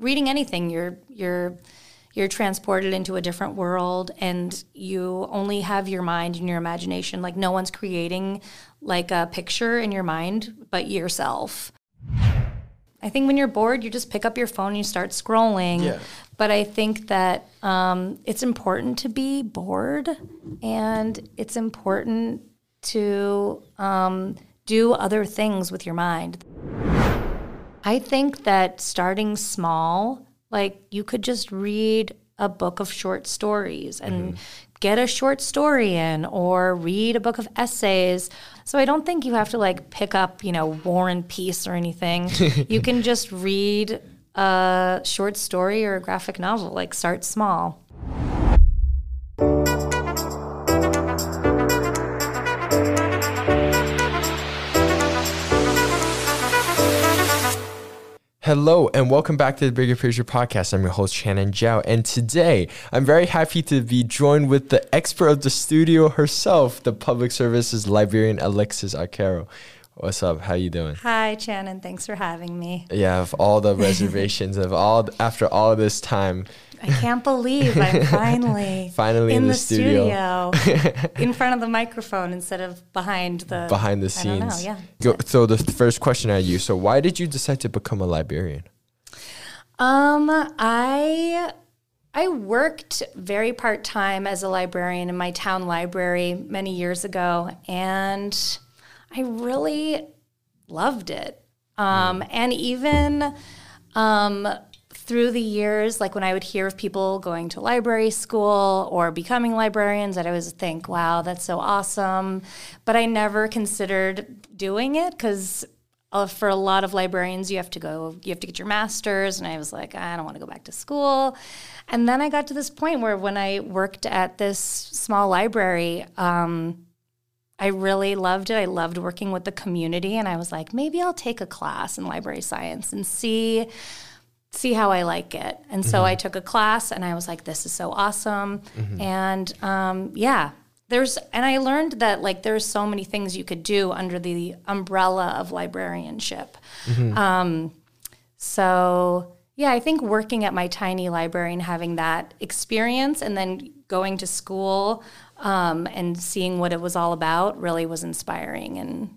reading anything, you're transported into a different world, and you only have your mind and your imagination. Like, no one's creating like a picture in your mind but yourself. I think when you're bored, you just pick up your phone and you start scrolling. Yeah. But I think that it's important to be bored, and it's important to do other things with your mind. I think that starting small, like you could just read a book of short stories and get a short story in, or read a book of essays. So I don't think you have to like pick up, you know, War and Peace or anything. You can just read a short story or a graphic novel, like start small. Hello and welcome back to the Bigger Picture Podcast. I'm your host, Channin Zhao, and today I'm very happy to be joined with the expert of the studio herself, the public services librarian, Alexis Arcaro. What's up? How you doing? Hi, Channin. Thanks for having me. Yeah, of all the reservations, after all this time. I can't believe I'm finally in the studio. In front of the microphone instead of behind the scenes. I don't know, yeah. So the first question I had you. So why did you decide to become a librarian? I worked very part-time as a librarian in my town library many years ago, and I really loved it. And even through the years, like when I would hear of people going to library school or becoming librarians, I'd always think, wow, that's so awesome. But I never considered doing it because for a lot of librarians, you have to get your master's. And I was like, I don't want to go back to school. And then I got to this point where when I worked at this small library, I really loved it. I loved working with the community. And I was like, maybe I'll take a class in library science and see how I like it. And so I took a class and I was like, this is so awesome. And and I learned that like there's so many things you could do under the umbrella of librarianship. So yeah, I think working at my tiny library and having that experience and then going to school and seeing what it was all about really was inspiring. And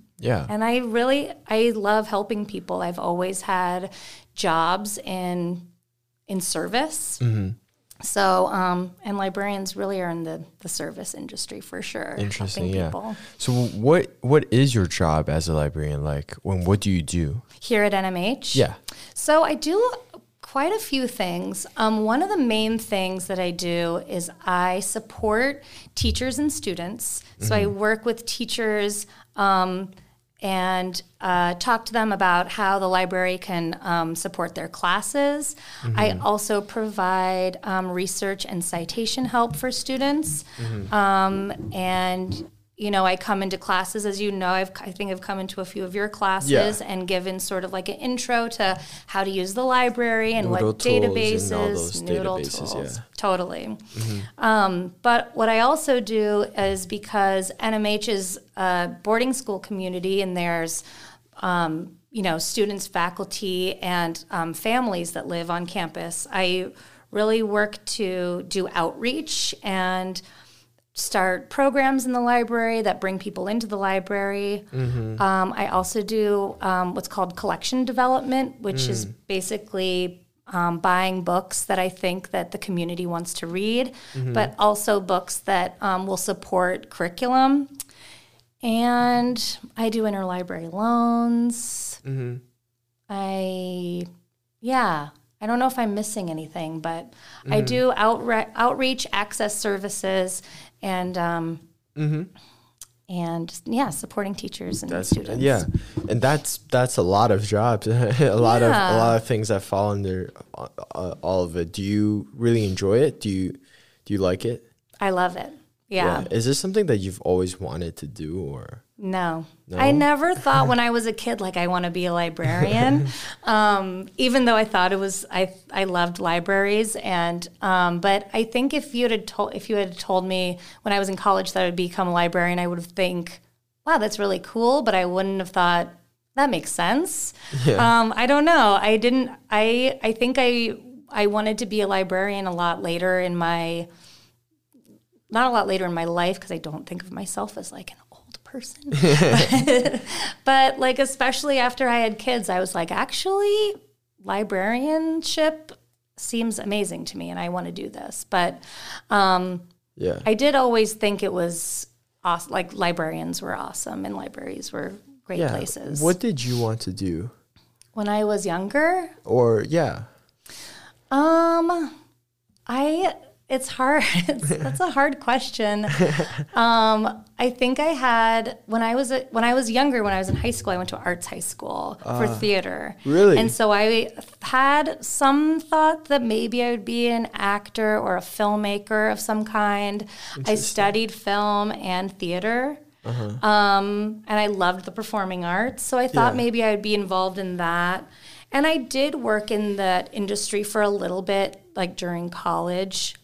I love helping people. I've always had jobs in service. So, and librarians really are in the service industry for sure. Interesting, yeah. People. So what is your job as a librarian like? When, what do you do? Here at NMH? Yeah. So I do quite a few things. One of the main things that I do is I support teachers and students. So I work with teachers and talk to them about how the library can support their classes. I also provide research and citation help for students. And you know, I come into classes, as you know, I think I've come into a few of your classes and given sort of like an intro to how to use the library and noodle what databases, and all those noodle databases, tools. Yeah. Totally. But what I also do is because NMH is a boarding school community, and there's you know, students, faculty, and families that live on campus, I really work to do outreach and start programs in the library that bring people into the library. I also do what's called collection development, which is basically buying books that I think that the community wants to read, but also books that will support curriculum. And I do interlibrary loans. I don't know if I'm missing anything, but I do outreach, access services, and supporting teachers and students. Yeah, and that's a lot of jobs, a lot of things that fall under all of it. Do you really enjoy it? Do you like it? I love it. Yeah. Is this something that you've always wanted to do, or? No, I never thought when I was a kid, like I want to be a librarian, even though I thought it was, I loved libraries. And, but I think if you had told me when I was in college that I would become a librarian, I would have think, wow, that's really cool. But I wouldn't have thought, that makes sense. Yeah. I don't know. I didn't, I think I wanted to be a librarian a lot later in my, not a lot later in my life, because I don't think of myself as like an old person. But like, especially after I had kids, I was like, actually, librarianship seems amazing to me and I want to do this. But yeah, I did always think it was awesome. Like, librarians were awesome and libraries were great places. What did you want to do? When I was younger? Or, yeah. It's hard. That's a hard question. I think I had, when I was in high school, I went to arts high school for theater. Really? And so I had some thought that maybe I would be an actor or a filmmaker of some kind. I studied film and theater. Uh-huh. And I loved the performing arts. So I thought maybe I would be involved in that. And I did work in that industry for a little bit, like during college,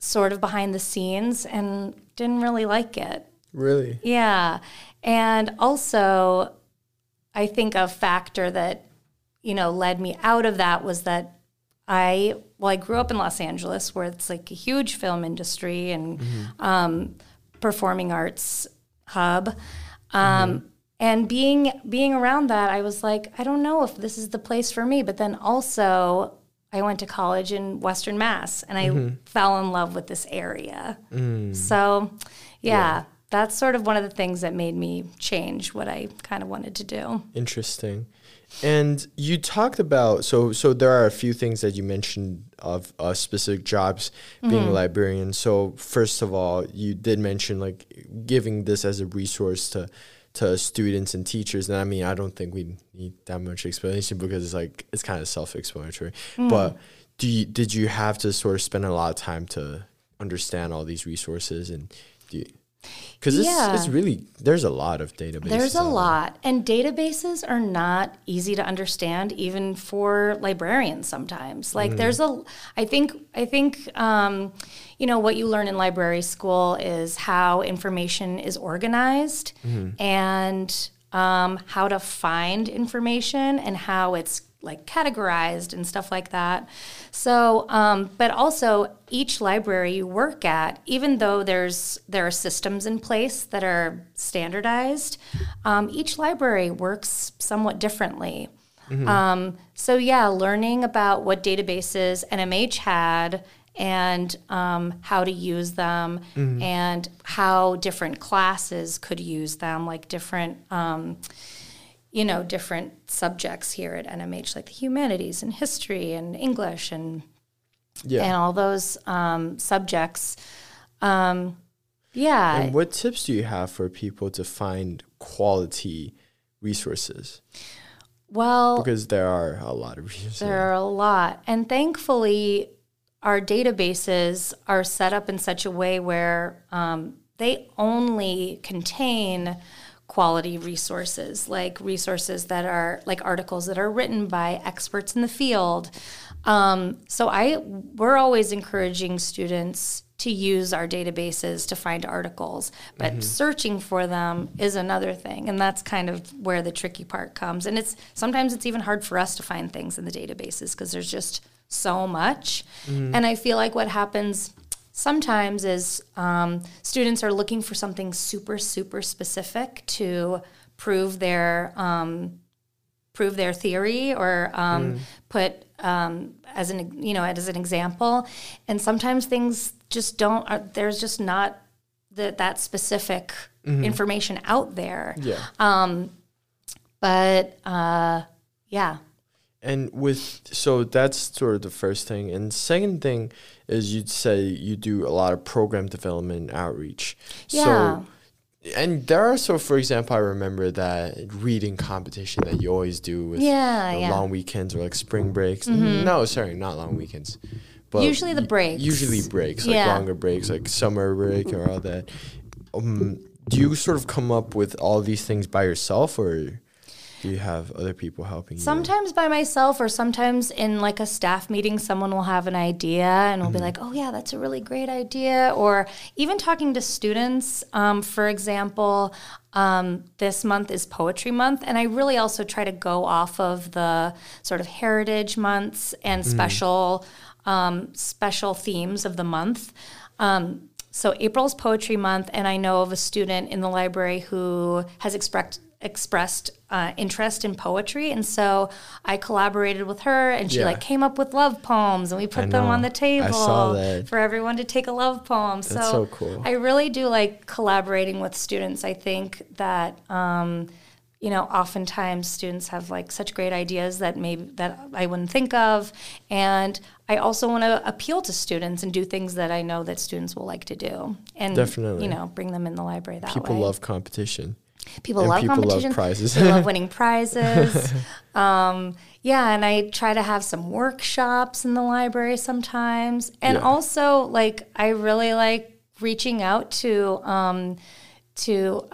sort of behind the scenes, and didn't really like it. Really? Yeah. And also, I think a factor that, you know, led me out of that was that I grew up in Los Angeles, where it's like a huge film industry and performing arts hub. And being around that, I was like, I don't know if this is the place for me. But then also, I went to college in Western Mass, and I fell in love with this area. So, yeah, that's sort of one of the things that made me change what I kind of wanted to do. Interesting. And you talked about, so there are a few things that you mentioned of specific jobs being a librarian. So first of all, you did mention like giving this as a resource to students and teachers. And I mean, I don't think we need that much explanation, because it's like, it's kind of self-explanatory. But did you have to sort of spend a lot of time to understand all these resources? And because it's really, there's a lot of databases. There's a lot. And databases are not easy to understand, even for librarians sometimes. Like I think you know, what you learn in library school is how information is organized and how to find information and how it's like categorized and stuff like that. So, but also each library you work at, even though there are systems in place that are standardized, each library works somewhat differently. So yeah, learning about what databases NMH had and how to use them and how different classes could use them, like different, you know, different subjects here at NMH, like the humanities and history and English and all those subjects. And what tips do you have for people to find quality resources? Well, because there are a lot of resources. There are a lot. And thankfully, our databases are set up in such a way where they only contain quality resources, like resources that are like articles that are written by experts in the field. So we're always encouraging students to use our databases to find articles, but searching for them is another thing. And that's kind of where the tricky part comes. And sometimes it's even hard for us to find things in the databases, because there's just so much. And I feel like what happens sometimes is students are looking for something super, super specific to prove their theory or put as an example. And sometimes things just there's just not that specific information out there. Yeah. Yeah. And so that's sort of the first thing. And second thing is, you'd say you do a lot of program development and outreach. Yeah. So for example, I remember that reading competition that you always do with long weekends or like spring breaks. No, sorry, not long weekends. But usually the breaks. Usually breaks, like longer breaks, like summer break or all that. Do you sort of come up with all these things by yourself, or... Do you have other people helping you? Sometimes by myself, or sometimes in like a staff meeting, someone will have an idea and we'll be like, oh yeah, that's a really great idea. Or even talking to students, for example, this month is Poetry Month, and I really also try to go off of the sort of heritage months and special themes of the month. So April's Poetry Month, and I know of a student in the library who has expressed interest in poetry, and so I collaborated with her, and she like came up with love poems, and we put them on the table for everyone to take a love poem. That's so cool. I really do like collaborating with students. I think that oftentimes students have like such great ideas that I wouldn't think of, and I also want to appeal to students and do things that I know that students will like to do, and definitely bring them in the library that way. People love competition. People love prizes. They love winning prizes. And I try to have some workshops in the library sometimes. And also, like, I really like reaching out to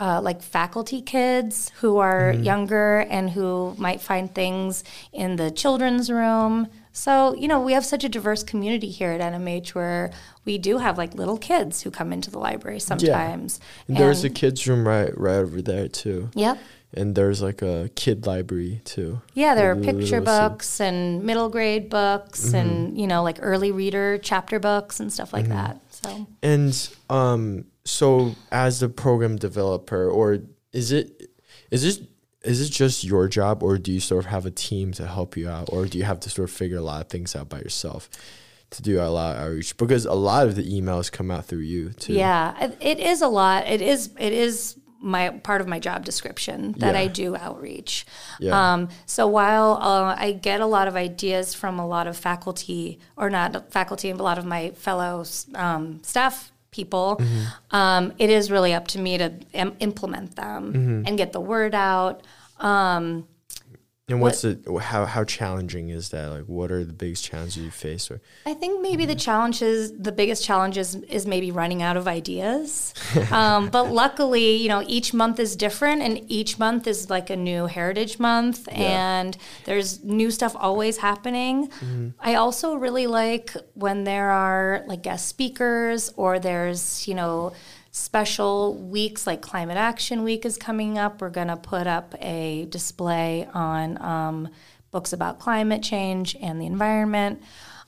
like faculty kids who are younger and who might find things in the children's room. So, we have such a diverse community here at NMH where we do have like little kids who come into the library sometimes. Yeah. And there's a kids room right over there too. Yep. And there's like a kid library too. Yeah, there are picture books and middle grade books and, like early reader chapter books and stuff like that. So. And so as a program developer, or is it just your job, or do you sort of have a team to help you out, or do you have to sort of figure a lot of things out by yourself to do a lot of outreach? Because a lot of the emails come out through you too. Yeah, it is a lot. It is my part of my job description that I do outreach. Yeah. So while I get a lot of ideas from a lot of faculty, or not faculty, but a lot of my fellow staff people, it is really up to me to implement them and get the word out. And how challenging is that? Like, what are the biggest challenges you face? Or I think maybe the biggest challenge is maybe running out of ideas. But luckily, each month is different, and each month is like a new heritage month, and there's new stuff always happening. I also really like when there are like guest speakers, or there's, special weeks, like Climate Action Week is coming up. We're going to put up a display on books about climate change and the environment.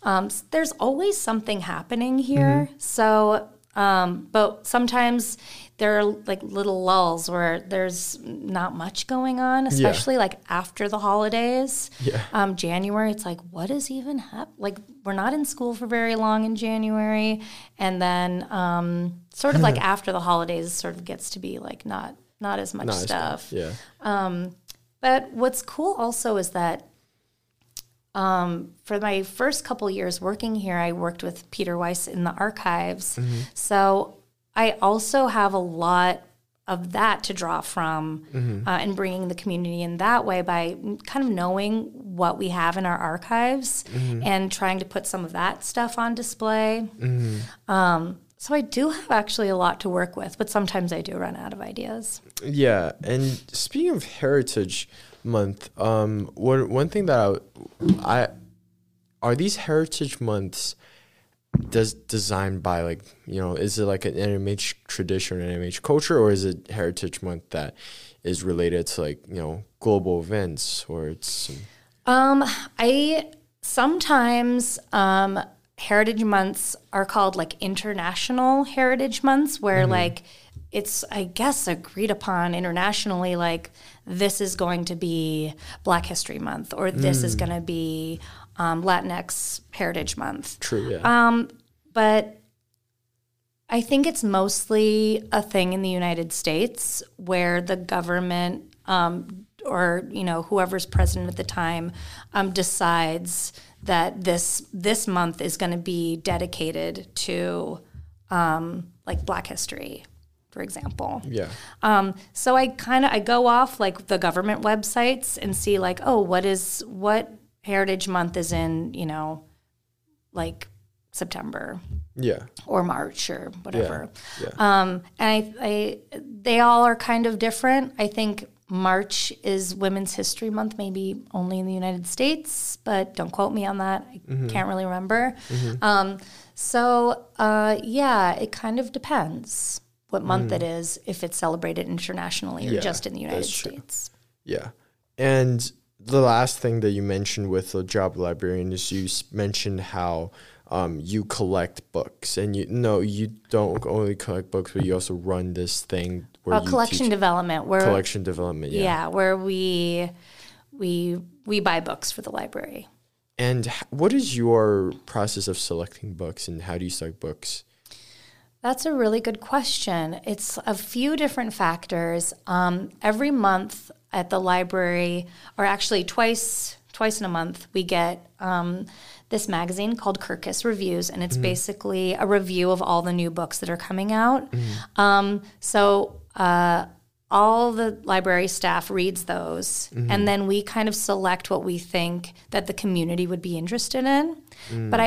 So there's always something happening here. So, but sometimes there are like little lulls where there's not much going on, especially like after the holidays. Yeah. January, it's like, what is even happening? Like, we're not in school for very long in January. And then sort of like after the holidays sort of gets to be like not as much stuff. Yeah. But what's cool also is that for my first couple years working here, I worked with Peter Weiss in the archives. So I also have a lot of that to draw from and bringing the community in that way by kind of knowing what we have in our archives and trying to put some of that stuff on display. So I do have actually a lot to work with, but sometimes I do run out of ideas. Yeah, and speaking of Heritage Month, one thing that I are these Heritage Months designed by, like, is it like an NMH tradition, an NMH culture, or is it Heritage Month that is related to, like, global events, or it's? I sometimes Heritage Months are called like International Heritage Months, where like it's, I guess, agreed upon internationally, like this is going to be Black History Month, or this is going to be Latinx Heritage Month. True, yeah. But I think it's mostly a thing in the United States where the government or, whoever's president at the time decides that this month is going to be dedicated to, like, Black history, for example. Yeah. So I go off, like, the government websites and see, like, oh, what Heritage Month is in, like September, or March or whatever. Yeah. And they all are kind of different. I think March is Women's History Month, maybe only in the United States, but don't quote me on that. I can't really remember. Yeah, it kind of depends what month it is, if it's celebrated internationally or just in the United States. Yeah. And the last thing that you mentioned with the job librarian is you mentioned how you collect books, and you don't only collect books, but you also run this thing where collection development, where we buy books for the library. And what is your process of selecting books, and how do you select books? That's a really good question. It's a few different factors. Every month at the library, or actually twice in a month, we get this magazine called Kirkus Reviews, and it's basically a review of all the new books that are coming out. All the library staff reads those, and then we kind of select what we think that the community would be interested in. But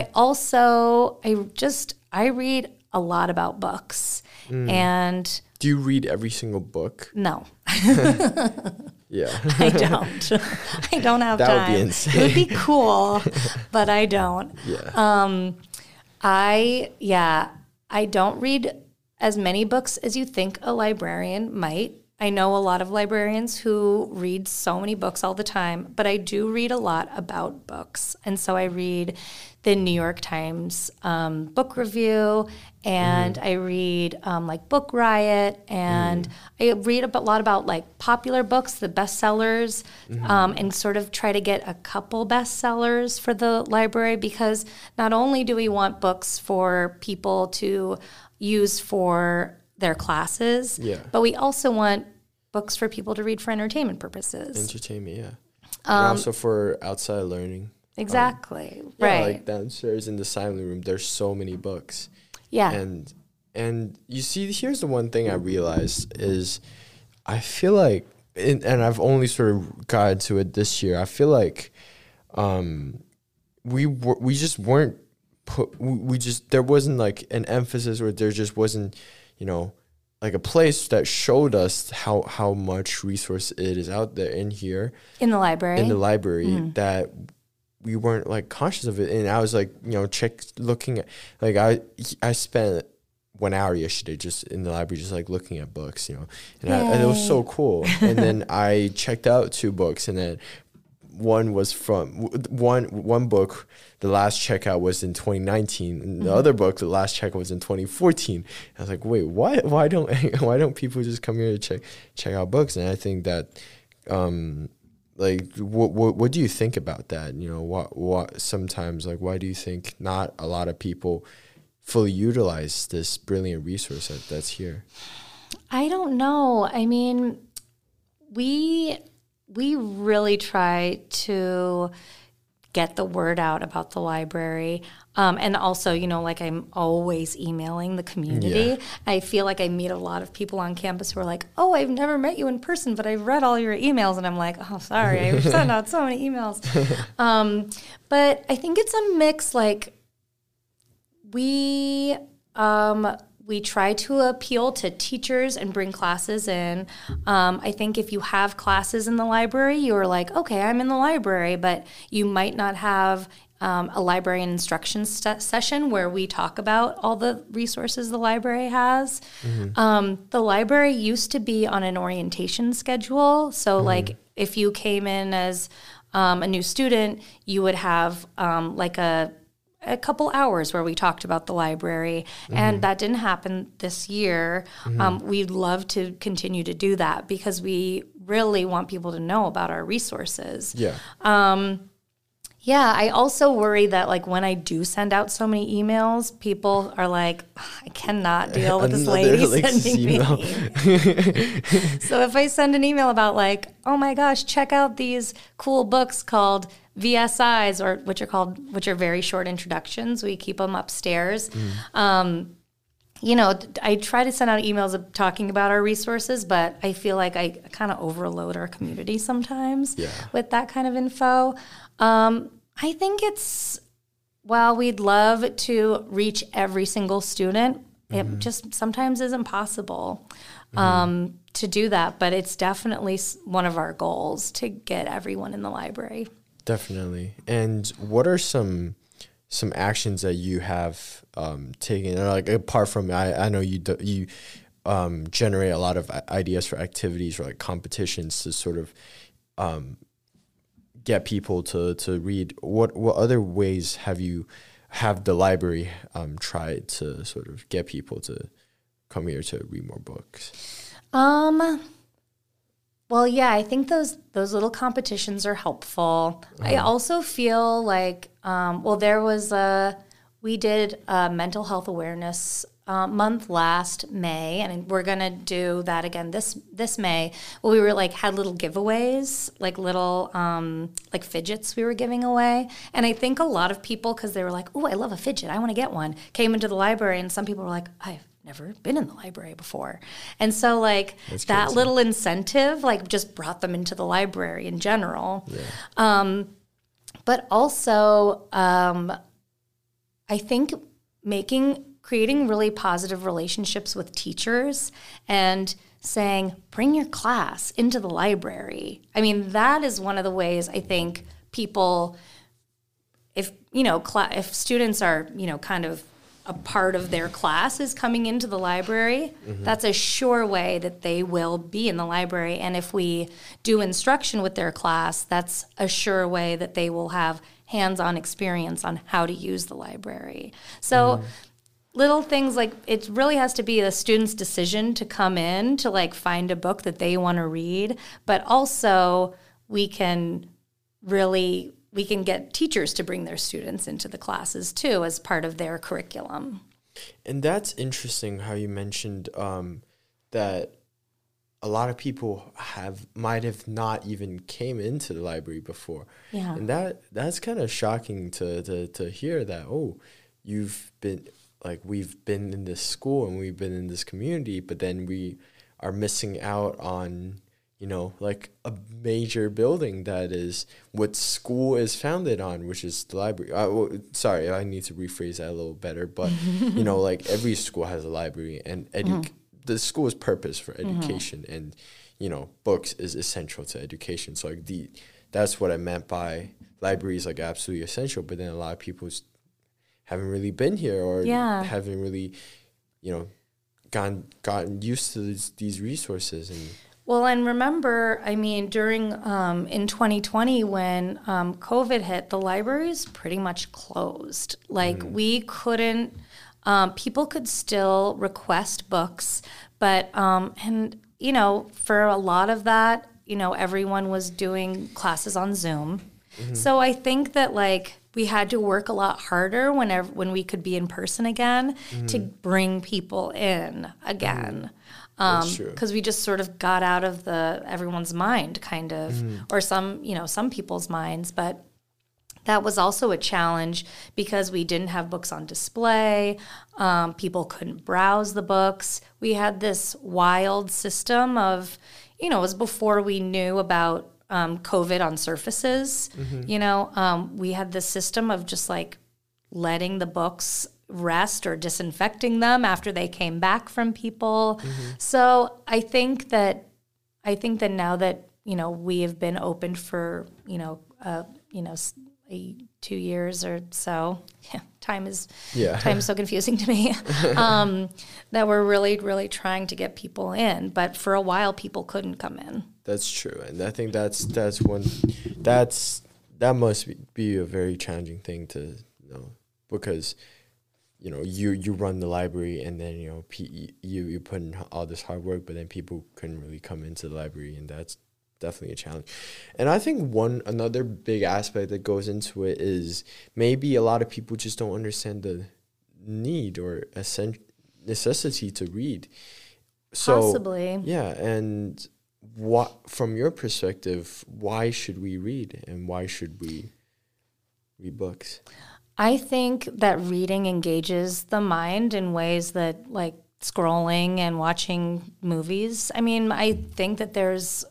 I read a lot about books. And do you read every single book? No. I don't have time. That would be insane. It would be cool, but I don't. I don't read as many books as you think a librarian might. I know a lot of librarians who read so many books all the time, but I do read a lot about books. And so I read the New York Times book review, and I read Book Riot, and I read a lot about popular books, the bestsellers, and sort of try to get a couple bestsellers for the library, because not only do we want books for people to use for their classes, but we also want books for people to read for entertainment purposes. And also for outside learning. Exactly, right. Like downstairs in the silent room, there's so many books. Yeah. And you see, here's the one thing I realized is I feel like, and I've only sort of gotten to it this year, I feel like there wasn't like an emphasis, or there just wasn't, like a place that showed us how much resource it is out there in the library that we weren't conscious of it. And I was looking at, I spent 1 hour yesterday just in the library, just looking at books, and it was so cool. And then I checked out 2 books, and then one was from one book. The last checkout was in 2019, and the other book, the last checkout was in 2014. I was like, wait, what? Why don't people just come here to check out books? And I think that, what do you think about that? Why do you think not a lot of people fully utilize this brilliant resource that's here? I don't know. I mean, we really try to get the word out about the library. And also, I'm always emailing the community. Yeah. I feel like I meet a lot of people on campus who are like, oh, I've never met you in person, but I've read all your emails. And I'm like, oh, sorry, I sent out so many emails. But I think it's a mix. We try to appeal to teachers and bring classes in. I think if you have classes in the library, you're like, okay, I'm in the library, but you might not have a library and instruction session where we talk about all the resources the library has. The library used to be on an orientation schedule. So if you came in as a new student, you would have a couple hours where we talked about the library, and that didn't happen this year. We'd love to continue to do that because we really want people to know about our resources. I also worry that when I do send out so many emails, people are like, I cannot deal with this lady sending me email. So if I send an email about oh my gosh, check out these cool books called VSIs, or which are very short introductions. We keep them upstairs. I try to send out emails talking about our resources, but I feel like I kind of overload our community sometimes with that kind of info. I think while we'd love to reach every single student, it just sometimes isn't possible. to do that, but it's definitely one of our goals to get everyone in the library. Definitely. And what are some actions that you have taken? Like apart from, I know you generate a lot of ideas for activities or like competitions to sort of get people to read. What other ways have the library tried to sort of get people to come here to read more books? Well, yeah, I think those little competitions are helpful. Uh-huh. I also feel like, we did a mental health awareness month last May, and we're going to do that again this May. Well, we were had little giveaways, little fidgets we were giving away. And I think a lot of people, because they were like, oh, I love a fidget, I want to get one, came into the library, and some people were like, I've never been in the library before. And so that little incentive just brought them into the library in general. Yeah. But also I think creating really positive relationships with teachers and saying, bring your class into the library. I mean, that is one of the ways I think people, if students are, kind of a part of their class is coming into the library, mm-hmm. that's a sure way that they will be in the library. And if we do instruction with their class, that's a sure way that they will have hands-on experience on how to use the library. So mm-hmm. little things it really has to be the student's decision to come in to find a book that they want to read. But also we can get teachers to bring their students into the classes too as part of their curriculum. And that's interesting how you mentioned that a lot of people might have not even came into the library before. Yeah. And that's kind of shocking to hear that, oh, you've been we've been in this school and we've been in this community, but then we are missing out on a major building that is what school is founded on, which is the library. Sorry, I need to rephrase that a little better. But, every school has a library, and mm-hmm. the school's purpose for education mm-hmm. and, books is essential to education. So that's what I meant by libraries, absolutely essential. But then a lot of people haven't really been here or haven't really, gotten used to these resources and. Well, and remember, I mean, during in 2020 when COVID hit, the libraries pretty much closed. We couldn't, people could still request books, but for a lot of that, everyone was doing classes on Zoom. Mm-hmm. So I think that we had to work a lot harder when we could be in person again mm-hmm. to bring people in again. Mm-hmm. Because we just sort of got out of everyone's mind kind of, mm-hmm. or some people's minds, but that was also a challenge because we didn't have books on display. People couldn't browse the books. We had this wild system of, it was before we knew about COVID on surfaces, mm-hmm. We had this system of just letting the books rest or disinfecting them after they came back from people. Mm-hmm. So I think that now that, we have been open for, 2 years or so, time's so confusing to me, that we're really, really trying to get people in. But for a while, people couldn't come in. That's true. And I think that must be a very challenging thing to know, because you run the library and then, you put in all this hard work, but then people couldn't really come into the library, and that's definitely a challenge. And I think another big aspect that goes into it is maybe a lot of people just don't understand the need or necessity to read. So, possibly. Yeah, and from your perspective, why should we read and why should we read books? I think that reading engages the mind in ways that scrolling and watching movies. I mean, I think it's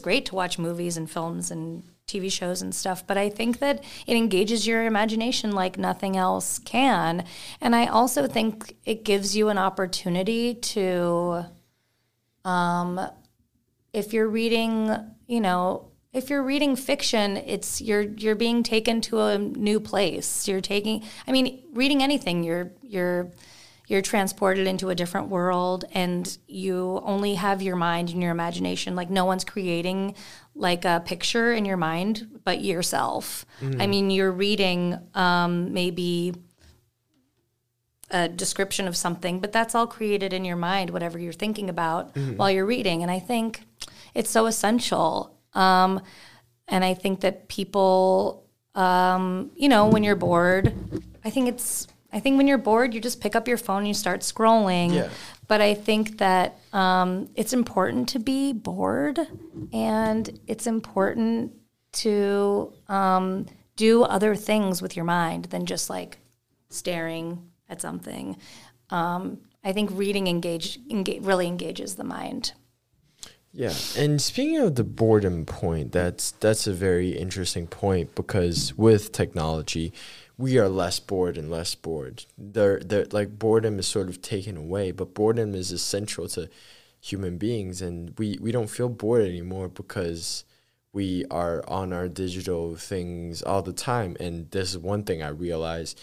great to watch movies and films and TV shows and stuff, but I think that it engages your imagination like nothing else can. And I also think it gives you an opportunity to If you're reading, if you're reading fiction, it's you're being taken to a new place. You're taking, reading anything, you're transported into a different world, and you only have your mind and your imagination. Like, no one's creating like a picture in your mind but yourself. Mm. I mean, you're reading maybe a description of something, but that's all created in your mind, whatever you're thinking about while you're reading. And I think it's so essential. And I think that people, when you're bored, I think when you're bored, you just pick up your phone and you start scrolling. Yeah. But I think that it's important to be bored, and it's important to do other things with your mind than just like staring at something. I think reading really engages the mind. Yeah, and speaking of the boredom point, that's a very interesting point, because with technology, we are less bored and less bored. Like, boredom is sort of taken away, but boredom is essential to human beings, and we don't feel bored anymore because we are on our digital things all the time. And this is one thing I realized,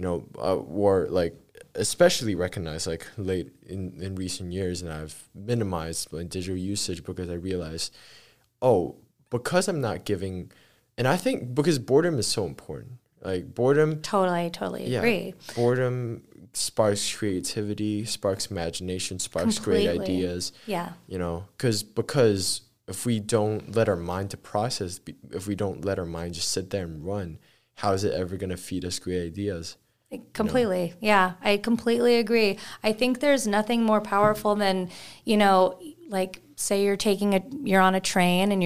or like, especially recognized like late in recent years, and I've minimized my digital usage because I realized, because I'm not giving, and I think because boredom is so important. Like, boredom. Totally agree. Boredom sparks creativity, sparks imagination, sparks great ideas. Yeah. Because if we don't let our mind to process, if we don't let our mind just sit there and run, how is it ever going to feed us great ideas? Completely. Yeah, I completely agree. I think there's nothing more powerful than, say you're on a train and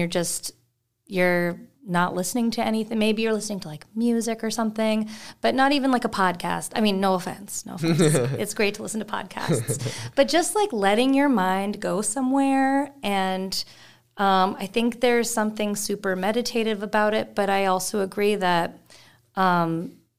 you're not listening to anything. Maybe you're listening to like music or something, but not even like a podcast. I mean, no offense. It's great to listen to podcasts, but just like letting your mind go somewhere. And I think there's something super meditative about it, but I also agree that,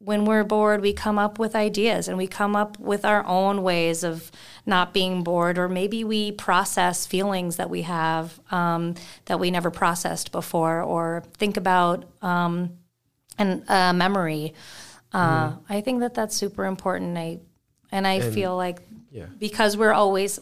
when we're bored, we come up with ideas, and we come up with our own ways of not being bored, or maybe we process feelings that we have that we never processed before, or think about a memory. I think that's super important. I feel like because we're always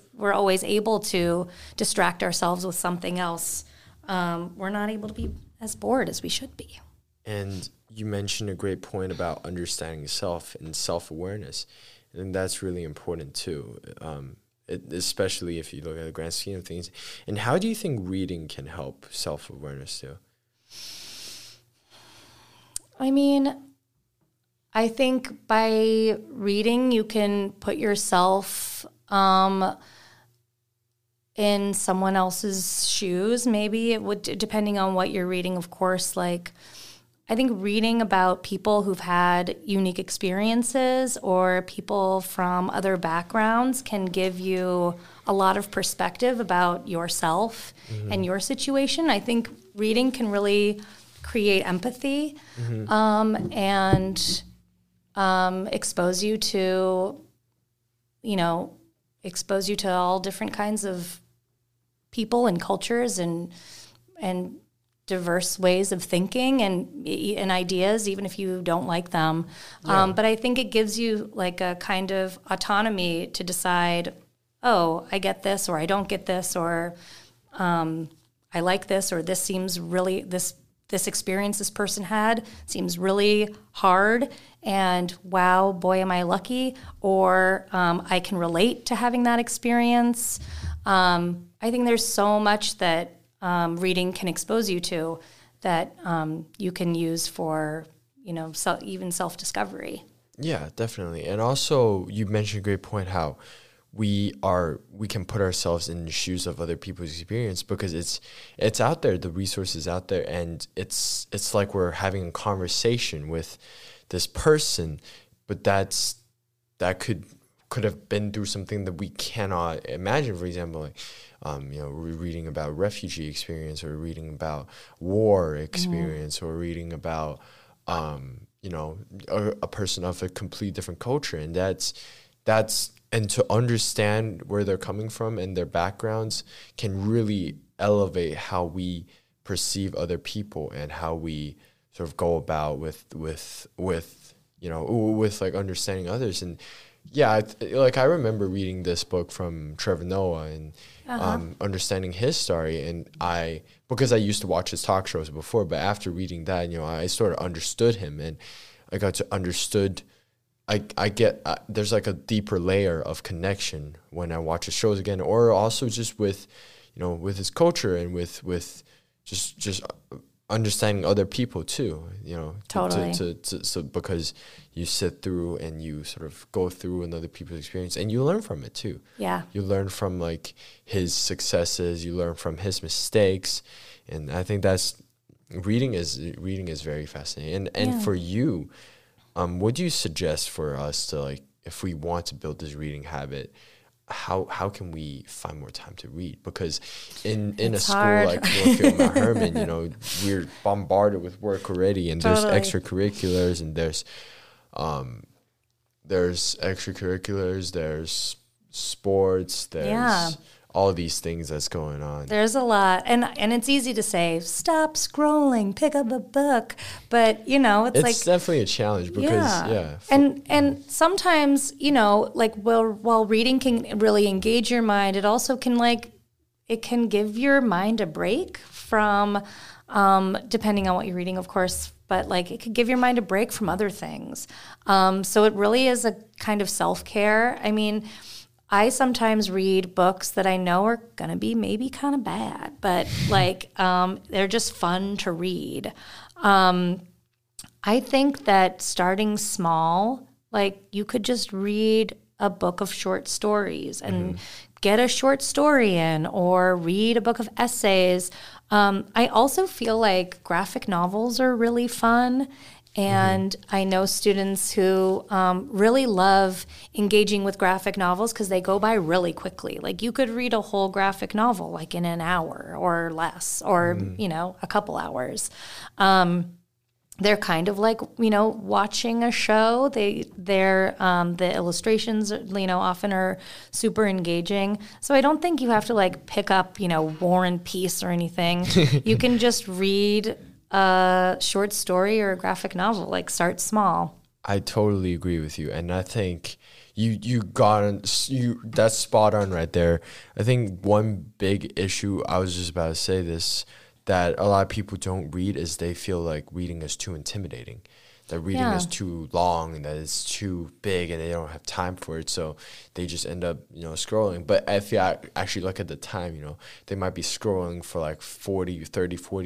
able to distract ourselves with something else, we're not able to be as bored as we should be. And you mentioned a great point about understanding self and self-awareness, and that's really important too, especially if you look at the grand scheme of things. And how do you think reading can help self-awareness too? I think by reading, you can put yourself in someone else's shoes. Maybe it would, depending on what you're reading, of course, like, I think reading about people who've had unique experiences or people from other backgrounds can give you a lot of perspective about yourself and your situation. I think reading can really create empathy and expose you to all different kinds of people and cultures and diverse ways of thinking and ideas, even if you don't like them. Yeah. But I think it gives you like a kind of autonomy to decide, I get this, or I don't get this, or I like this, or this seems really, this experience this person had seems really hard, and wow, boy, am I lucky, or I can relate to having that experience. I think there's so much that reading can expose you to that you can use for, even self-discovery. Yeah, definitely. And also, you mentioned a great point, how we can put ourselves in the shoes of other people's experience, because it's out there, the resource is out there, and it's like we're having a conversation with this person, but that could have been through something that we cannot imagine. For example, like, we're reading about refugee experience, or reading about war experience, or reading about, a person of a completely different culture. And that's and to understand where they're coming from and their backgrounds can really elevate how we perceive other people and how we sort of go about with like understanding others. And yeah, like I remember reading this book from Trevor Noah and understanding his story. And because I used to watch his talk shows before, but after reading that, you know, I sort of understood him, and I got to understood. I get there's like a deeper layer of connection when I watch his shows again, or also just with, you know, with his culture and with just understanding other people too, you know. Totally. So because you sit through and you sort of go through another people's experience and you learn from it too. Yeah. You learn from like his successes, you learn from his mistakes. And I think that's reading is very fascinating. And for you, what do you suggest for us to, like, if we want to build this reading habit, how can we find more time to read? Because in a school hard. Like Northfield Mount Hermon, you know, we're bombarded with work already, and there's extracurriculars, and there's sports, there's all these things that's going on. There's a lot, and it's easy to say, stop scrolling, pick up a book, but you know, it's definitely a challenge because and sometimes, you know, like while reading can really engage your mind, it also can it can give your mind a break from depending on what you're reading, of course, but like it could give your mind a break from other things. So it really is a kind of self-care. I mean, I sometimes read books that I know are going to be maybe kind of bad, but like they're just fun to read. I think that starting small, like you could just read a book of short stories and get a short story in, or read a book of essays. I also feel like graphic novels are really fun. And I know students who really love engaging with graphic novels because they go by really quickly. Like you could read a whole graphic novel like in an hour or less, or, you know, a couple hours. They're kind of like, you know, watching a show. The illustrations, you know, often are super engaging. So I don't think you have to like pick up, you know, War and Peace or anything. You can just read a short story or a graphic novel. Like start small. I totally agree with you, and I think you that's spot on right there. I think one big issue, I was just about to say this, that a lot of people don't read is they feel like reading is too intimidating, that reading is too long, and that it's too big, and they don't have time for it, so they just end up, you know, scrolling. But if you actually look at the time, you know, they might be scrolling for like 40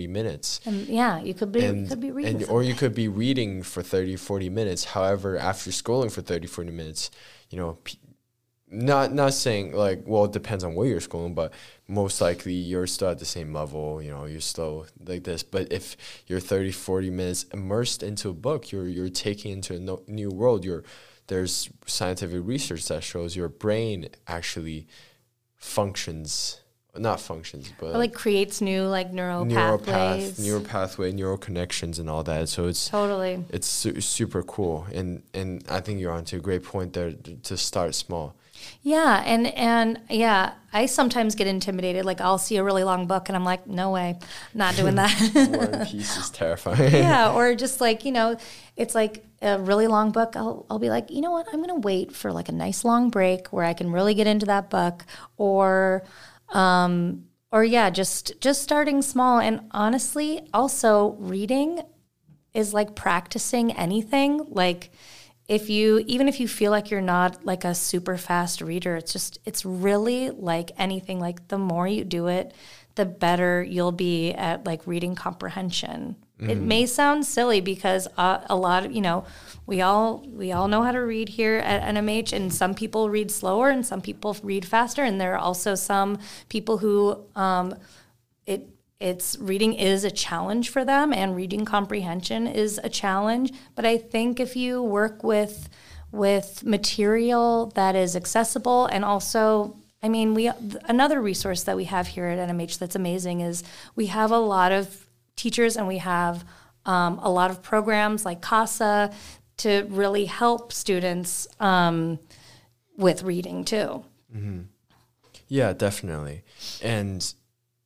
minutes. And yeah, you could be reading something. Or you could be reading for 30-40 minutes. However, after scrolling for 30-40 minutes, you know, not saying like, well, it depends on where you're scrolling, but most likely you're still at the same level, you know, you're still like this. But if you're 30-40 minutes immersed into a book, you're taking into a new world. There's scientific research that shows your brain actually but creates new neural pathways, neural connections and all that. So it's super cool. And I think you're onto a great point there, to start small. Yeah, and I sometimes get intimidated. Like I'll see a really long book and I'm like, no way, not doing that. One Piece is terrifying. Yeah, or just like, you know, it's like a really long book. I'll be like, you know what, I'm gonna wait for like a nice long break where I can really get into that book, or just starting small. And honestly, also reading is like practicing anything. Like, Even if you feel like you're not like a super fast reader, it's really like anything. Like the more you do it, the better you'll be at like reading comprehension. It may sound silly because a lot of, you know, we all know how to read here at NMH, and some people read slower and some people read faster. And there are also some people who it's reading is a challenge for them, and reading comprehension is a challenge. But I think if you work with material that is accessible, and also, I mean, another resource that we have here at NMH that's amazing is we have a lot of teachers, and we have a lot of programs like CASA to really help students with reading too. Mm-hmm. Yeah, definitely. And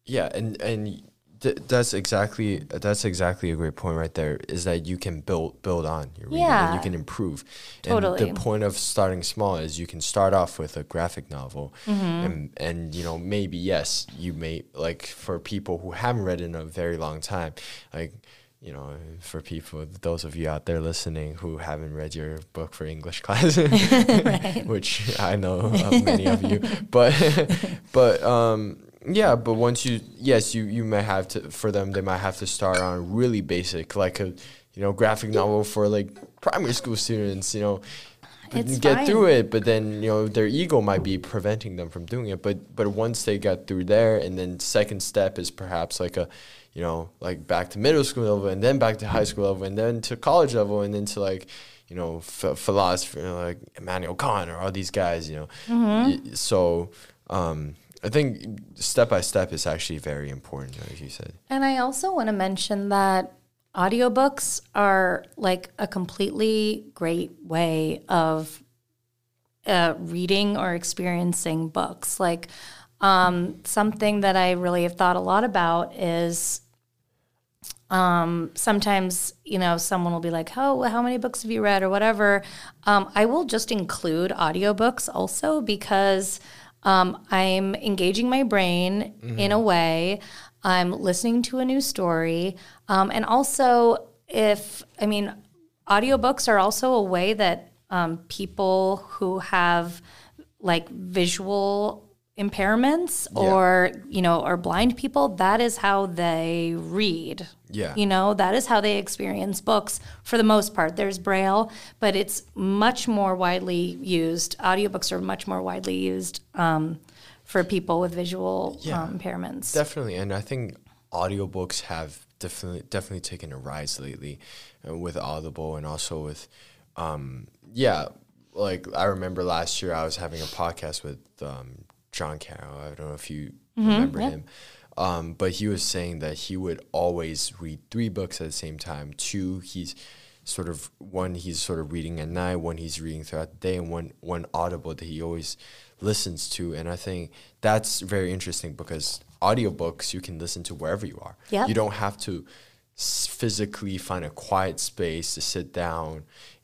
yeah, and that's exactly a great point right there, is that you can build on your reading, and you can improve. Totally. And the point of starting small is you can start off with a graphic novel, and you know, maybe yes, you may, like, for people who haven't read in a very long time, like, you know, for people, those of you out there listening who haven't read your book for English class, which I know of many of you, yeah, but once you, yes, you may have to, for them, they might have to start on really basic, like a, you know, graphic novel for like primary school students, you know, get through it. But then, you know, their ego might be preventing them from doing it. But once they got through there, and then second step is perhaps like a, you know, like back to middle school level, and then back to high school level, and then to college level, and then to like, you know, philosophy, you know, like Immanuel Kant or all these guys, you know. Mm-hmm. So, I think step by step is actually very important, as you said. And I also want to mention that audiobooks are like a completely great way of reading or experiencing books. Like, something that I really have thought a lot about is sometimes, you know, someone will be like, oh, well, how many books have you read or whatever. I will just include audiobooks also, because I'm engaging my brain in a way. I'm listening to a new story. And also, audiobooks are also a way that people who have like visual impairments or, you know, or blind people, that is how they read. Yeah. You know, that is how they experience books for the most part. There's Braille, but it's much more widely used. Audiobooks are much more widely used for people with visual impairments. Definitely. And I think audiobooks have definitely taken a rise lately with Audible, and also with, like I remember last year I was having a podcast with John Carroll. I don't know if you remember him. But he was saying that he would always read 3 books at the same time. 2, he's sort of reading at night, 1 he's reading throughout the day, and one audible that he always listens to. And I think that's very interesting, because audiobooks you can listen to wherever you are. Yep. You don't have to physically find a quiet space to sit down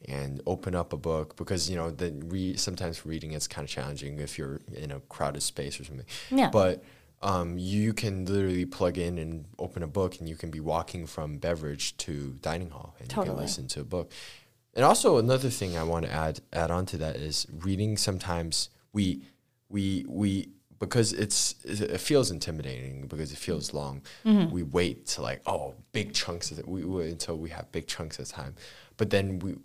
and open up a book, because, you know, sometimes reading is kind of challenging if you're in a crowded space or something. Yeah. But you can literally plug in and open a book, and you can be walking from beverage to dining hall, and you can listen to a book. And also another thing I want to add on to that is reading. Sometimes we because it feels intimidating, because it feels long. Mm-hmm. We wait to like, big chunks of it. We wait until we have big chunks of time, but then we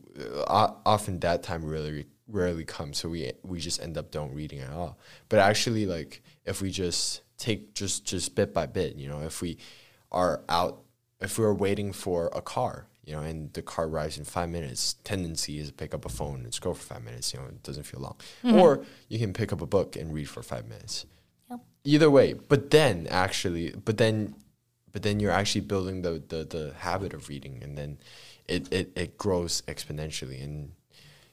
often that time really rarely comes, so we just end up don't reading at all. But actually, like, if we just take just bit by bit, you know, if we're waiting for a car, you know, and the car arrives in 5 minutes, tendency is to pick up a phone and scroll for 5 minutes. You know, it doesn't feel long. Mm-hmm. Or you can pick up a book and read for 5 minutes. Yep. Either way, but then you're actually building the habit of reading, and then it grows exponentially. And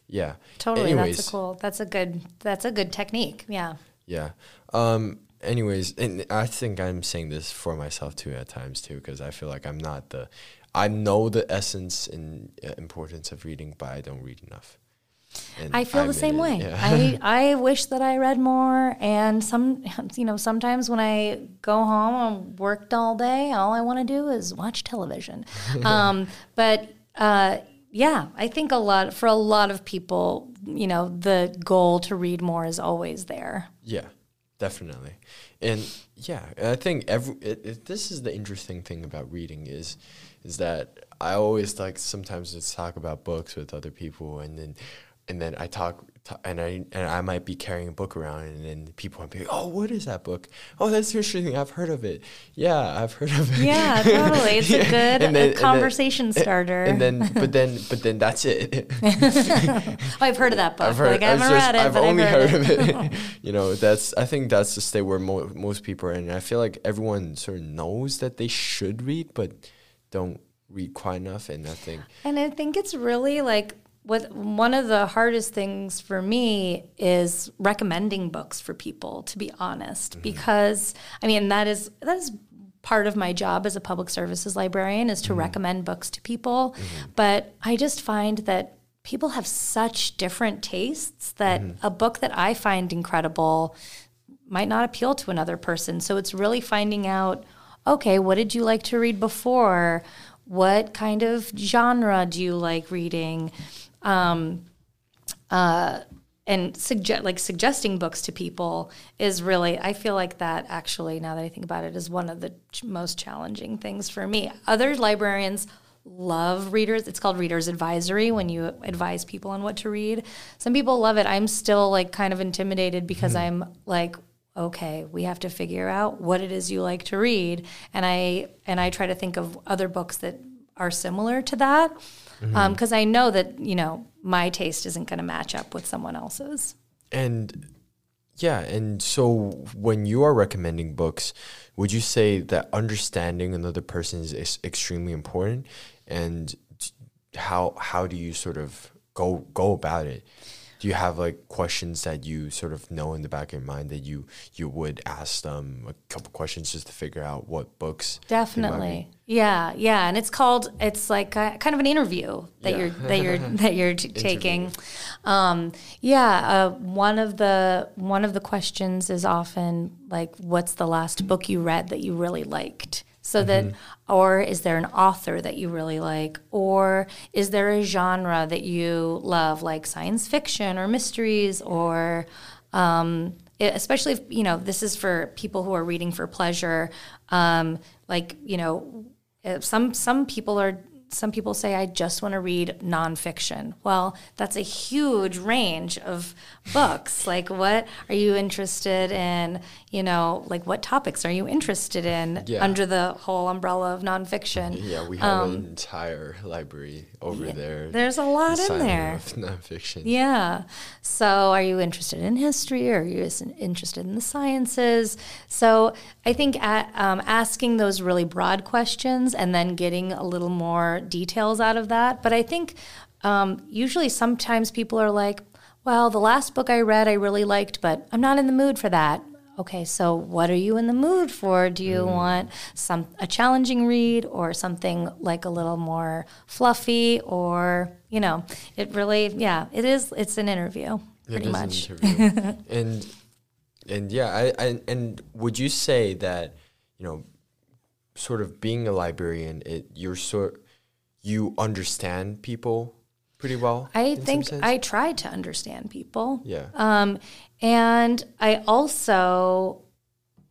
yeah, totally. Anyways, that's a good technique. Yeah. Yeah. Anyways, and I think I'm saying this for myself too at times too, because I feel like I know the essence and importance of reading, but I don't read enough. And I feel the same way. Yeah. I wish that I read more. And sometimes when I go home, I'm worked all day, all I want to do is watch television. Yeah, I think for a lot of people, you know, the goal to read more is always there. Yeah, definitely. And yeah, I think this is the interesting thing about reading is that I always like sometimes just talk about books with other people, and then I talk and I might be carrying a book around, and then people might be like, what is that book? Oh, that's interesting. I've heard of it. Yeah, I've heard of it. Yeah, totally. It's a good conversation starter. But then that's it. I've heard of that book. I've only heard of it. You know, I think that's the state where most people are in. And I feel like everyone sort of knows that they should read, but don't read quite enough. And I think it's really like One of the hardest things for me is recommending books for people, to be honest, because, I mean, that is part of my job as a public services librarian is to recommend books to people. But I just find that people have such different tastes that a book that I find incredible might not appeal to another person. So it's really finding out, okay, what did you like to read before? What kind of genre do you like reading? And suggesting books to people is really, I feel like that actually, now that I think about it, is one of the most challenging things for me. Other librarians love readers. It's called reader's advisory when you advise people on what to read. Some people love it. I'm still like kind of intimidated because I'm like, okay, we have to figure out what it is you like to read. And I try to think of other books that are similar to that. Because I know that, you know, my taste isn't going to match up with someone else's. And so when you are recommending books, would you say that understanding another person is extremely important? And how do you sort of go about it? Do you have like questions that you sort of know in the back of your mind that you would ask them, a couple questions just to figure out what books? Definitely. Yeah. And it's like kind of an interview that you're taking. One of the questions is often like, what's the last book you read that you really liked? So that, or is there an author that you really like? Or is there a genre that you love, like science fiction or mysteries, or especially if, you know, this is for people who are reading for pleasure. Like, you know, some people say, I just want to read nonfiction. Well, that's a huge range of books. Like, what are you interested in? You know, like, what topics are you interested in under the whole umbrella of nonfiction? Yeah, we have an entire library over there. There's a lot in there. Nonfiction. Yeah. So are you interested in history, or are you interested in the sciences? So I think asking those really broad questions and then getting a little more details out of that. But I think usually sometimes people are like, well, the last book I read I really liked, but I'm not in the mood for that. Okay, so what are you in the mood for? Do you want a challenging read, or something like a little more fluffy, or, you know, it really, it is, it's an interview pretty much. An interview. And would you say that, you know, sort of being a librarian, you understand people pretty well? I think I try to understand people. Yeah. And I also,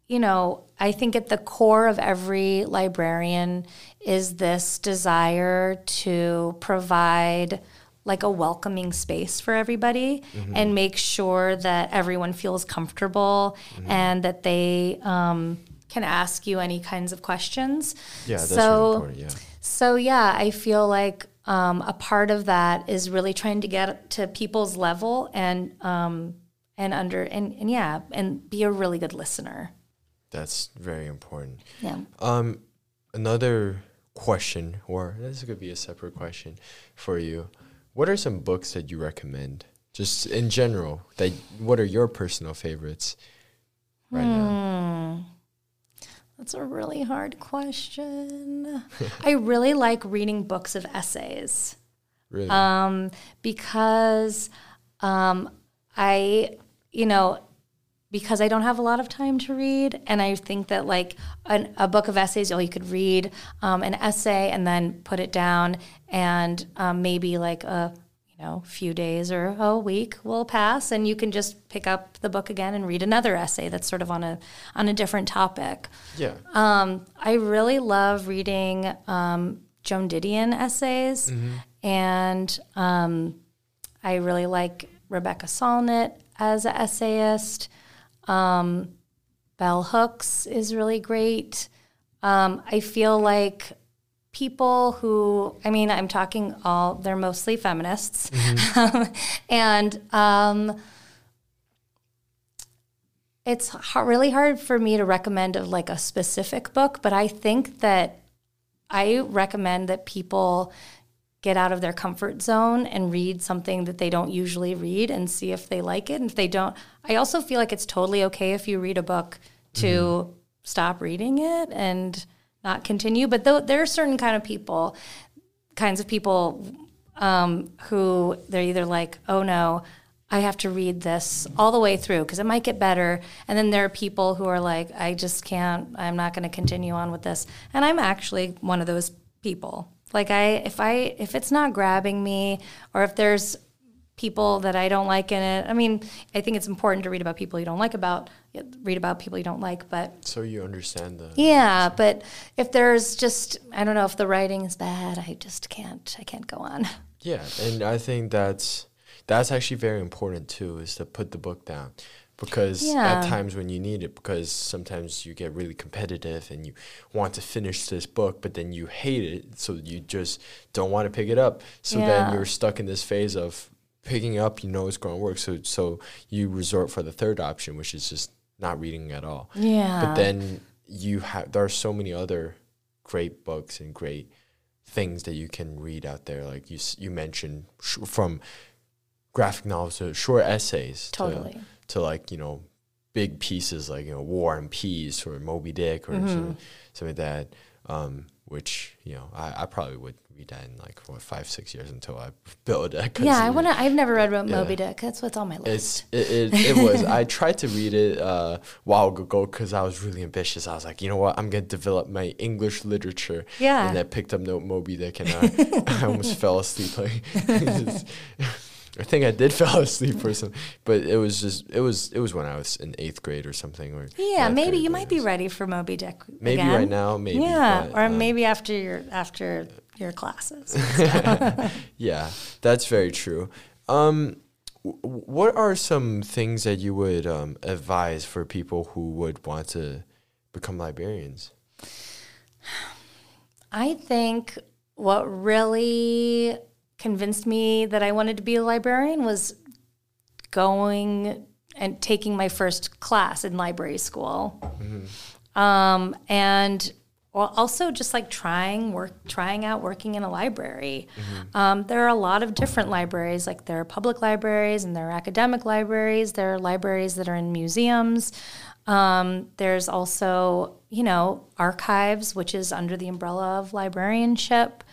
you know, I think at the core of every librarian is this desire to provide like a welcoming space for everybody and make sure that everyone feels comfortable and that they can ask you any kinds of questions. Yeah, that's really important, So, I feel like a part of that is really trying to get to people's level and be a really good listener. That's very important. Yeah. Another question, or this could be a separate question for you. What are some books that you recommend, just in general? What are your personal favorites right now? That's a really hard question. I really like reading books of essays. Really? Because because I don't have a lot of time to read, and I think that like a book of essays, you could read an essay and then put it down, and maybe like a few days or a week will pass, and you can just pick up the book again and read another essay that's sort of on a different topic. Yeah. I really love reading Joan Didion essays, and I really like Rebecca Solnit as an essayist. Bell Hooks is really great. I feel like people who, I'm talking they're mostly feminists. It's really hard for me to recommend like a specific book, but I think that I recommend that people get out of their comfort zone and read something that they don't usually read and see if they like it. And if they don't, I also feel like it's totally okay if you read a book to stop reading it and not continue. But there are certain kinds of people who they're either like, oh no, I have to read this all the way through because it might get better. And then there are people who are like, I just can't, I'm not going to continue on with this. And I'm actually one of those people. Like if it's not grabbing me, or if there's people that I don't like in it, I mean, I think it's important to read about people you don't like but so you understand the but if there's just, I don't know, if the writing is bad, I just can't, go on. Yeah, and I think that's actually very important too, is to put the book down. Because at times when you need it, because sometimes you get really competitive and you want to finish this book, but then you hate it, so you just don't want to pick it up. So then you're stuck in this phase of picking up, you know it's going to work. So you resort for the third option, which is just not reading at all. Yeah. But then there are so many other great books and great things that you can read out there. Like you mentioned, from graphic novels to short essays. Totally. To like, big pieces like, War and Peace or Moby Dick or something like that, which, I probably would read that in like, 5-6 years until I build that. I've never read Moby Dick. That's what's on my list. It was. I tried to read it a while ago because I was really ambitious. I was like, you know what? I'm going to develop my English literature. Yeah. And I picked up Moby Dick and I almost fell asleep. I think I did fall asleep or something, but it was when I was in 8th grade or something. Or yeah, maybe you might be ready for Moby Dick. Maybe again. Right now, maybe. Yeah, but, or maybe after your classes. Yeah, that's very true. What are some things that you would advise for people who would want to become librarians? I think what really convinced me that I wanted to be a librarian was going and taking my first class in library school. And also just like trying out working in a library. There are a lot of different libraries, like there are public libraries and there are academic libraries. There are libraries that are in museums. There's also, archives, which is under the umbrella of librarianship.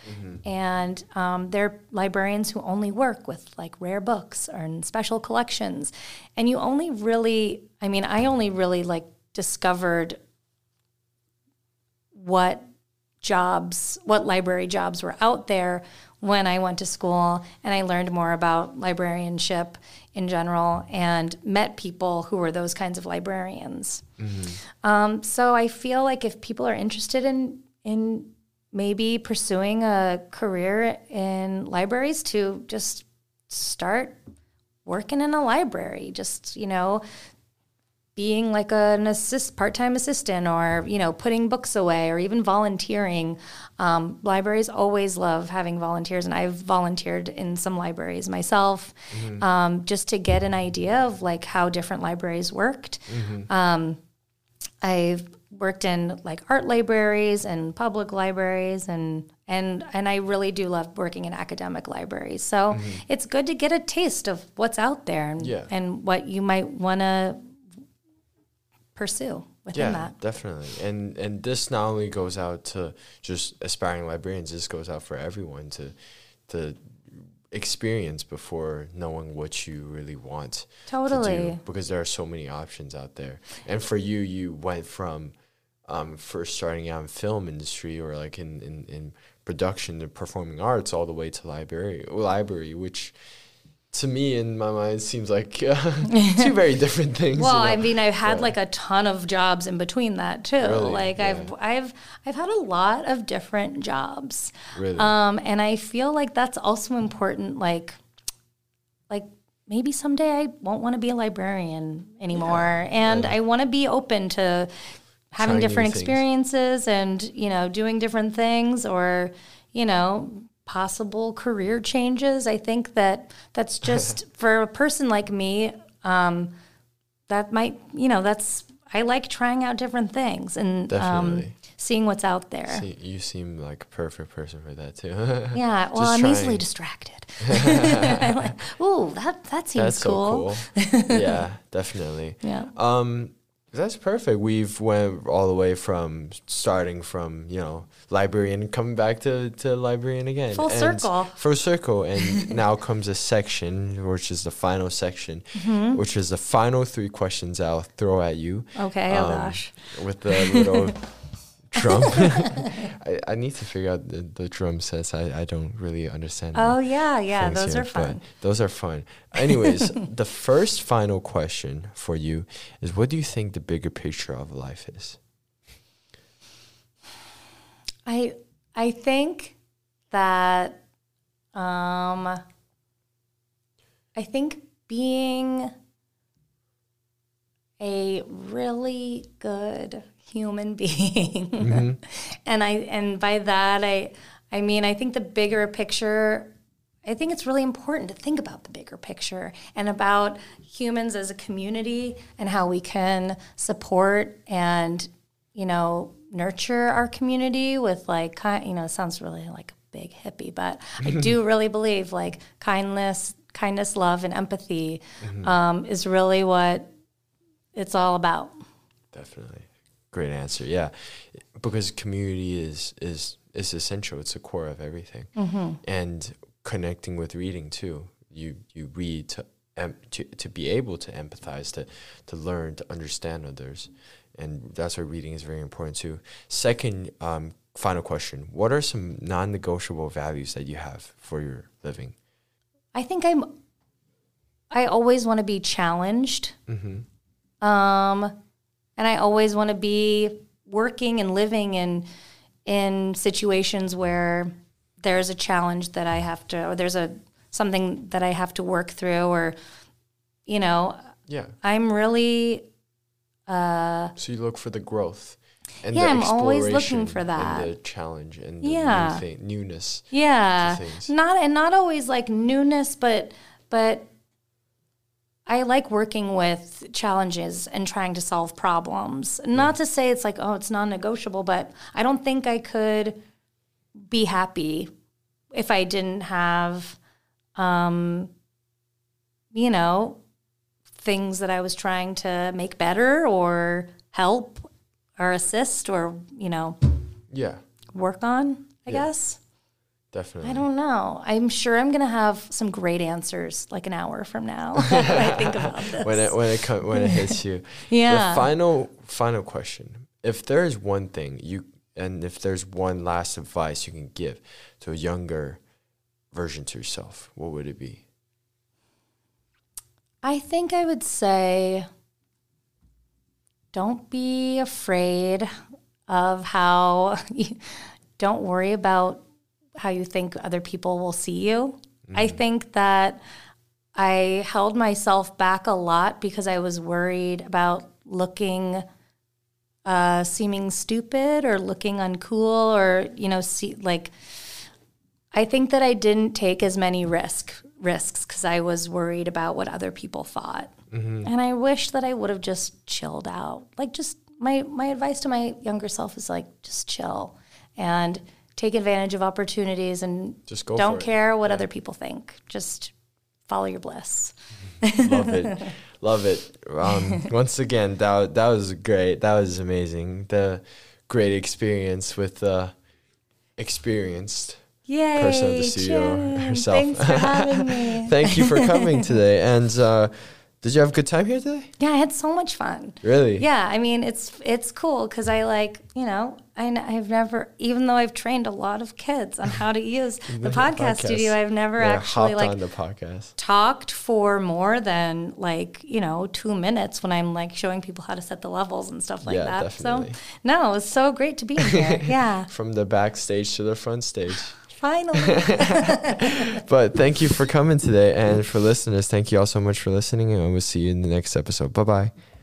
And there are librarians who only work with like rare books or in special collections. And you only really, I only really like discovered what library jobs were out there when I went to school, and I learned more about librarianship in general and met people who were those kinds of librarians. So I feel like if people are interested in maybe pursuing a career in libraries, to just start working in a library, just, being like part-time assistant, or, putting books away, or even volunteering. Libraries always love having volunteers, and I've volunteered in some libraries myself, just to get an idea of like how different libraries worked. I've worked in like art libraries and public libraries, and I really do love working in academic libraries. So it's good to get a taste of what's out there and what you might want to pursue within that. Yeah, definitely. And this not only goes out to just aspiring librarians, this goes out for everyone to experience before knowing what you really want to do, because there are so many options out there. And for you went from first starting out in film industry, or like in production to performing arts, all the way to library, which to me, in my mind, seems like two very different things. Well, I've had like a ton of jobs in between that too. Really? Like I've had a lot of different jobs. Really? And I feel like that's also important. Like maybe someday I won't want to be a librarian anymore, and I want to be open to having different experiences and doing different things, or possible career changes. I think that's just for a person like me, that might, I like trying out different things. And seeing what's out there. See, you seem like a perfect person for that too. Yeah, well, I'm easily distracted. I'm like, ooh, that seems That's so cool. Yeah, definitely. Yeah. That's perfect. We've went all the way from starting from, you know, librarian, coming back to librarian again. Full circle. And now comes a section, which is the final section, which is the final three questions I'll throw at you. Okay, oh gosh. With the little drum. I need to figure out the drum sets. I don't really understand. Oh, yeah, those are fun. Those are fun. Anyways, the first final question for you is, what do you think the bigger picture of life is? I think that I think being a really good human being. And by that I mean, I think the bigger picture, I think it's really important to think about the bigger picture and about humans as a community and how we can support and, you know, nurture our community with, like, you know, it sounds really like a big hippie, but I do really believe like kindness, love, and empathy is really what it's all about. Definitely. Great answer. Yeah, because community is essential. It's the core of everything, and connecting with reading too. You read to be able to empathize, to learn, to understand others, and that's why reading is very important too. Second, final question: what are some non-negotiable values that you have for your living? I think I always want to be challenged. And I always want to be working and living in situations where there's a challenge that I have to, or there's something that I have to work through, or, you know, I'm really. So you look for the growth, and the exploration, I'm always looking for that, and the challenge, and the newness. Yeah, to things. Not always like newness, but. I like working with challenges and trying to solve problems. Not to say it's like, oh, it's non-negotiable, but I don't think I could be happy if I didn't have, you know, things that I was trying to make better or help or assist or, you know, work on, I guess. Definitely. I don't know. I'm sure I'm going to have some great answers like an hour from now when I think about this. When it hits you. Yeah. The final question. If there is one thing if there's one last advice you can give to a younger version to yourself, what would it be? I think I would say, don't be afraid of don't worry about how you think other people will see you. I think that I held myself back a lot because I was worried about looking, seeming stupid or looking uncool, or, you know, I think that I didn't take as many risks because I was worried about what other people thought. And I wish that I would have just chilled out. Like, just my advice to my younger self is like, just chill and take advantage of opportunities, and just don't care what other people think. Just follow your bliss. Love it. Love it. Once again, that was great. That was amazing. The great experience with experienced person of the studio herself. Thanks for having me. Thank you for coming today. And did you have a good time here today? Yeah, I had so much fun. Really? Yeah, I mean, it's cool because I, like, you know, I've never, even though I've trained a lot of kids on how to use the podcast studio, I've never actually hopped on the podcast, talked for more than, like, you know, 2 minutes when I'm like showing people how to set the levels and stuff like that. Definitely. So no, it was so great to be here. Yeah. From the backstage to the front stage. Finally. But thank you for coming today, and for listeners, thank you all so much for listening, and we'll see you in the next episode. Bye-bye.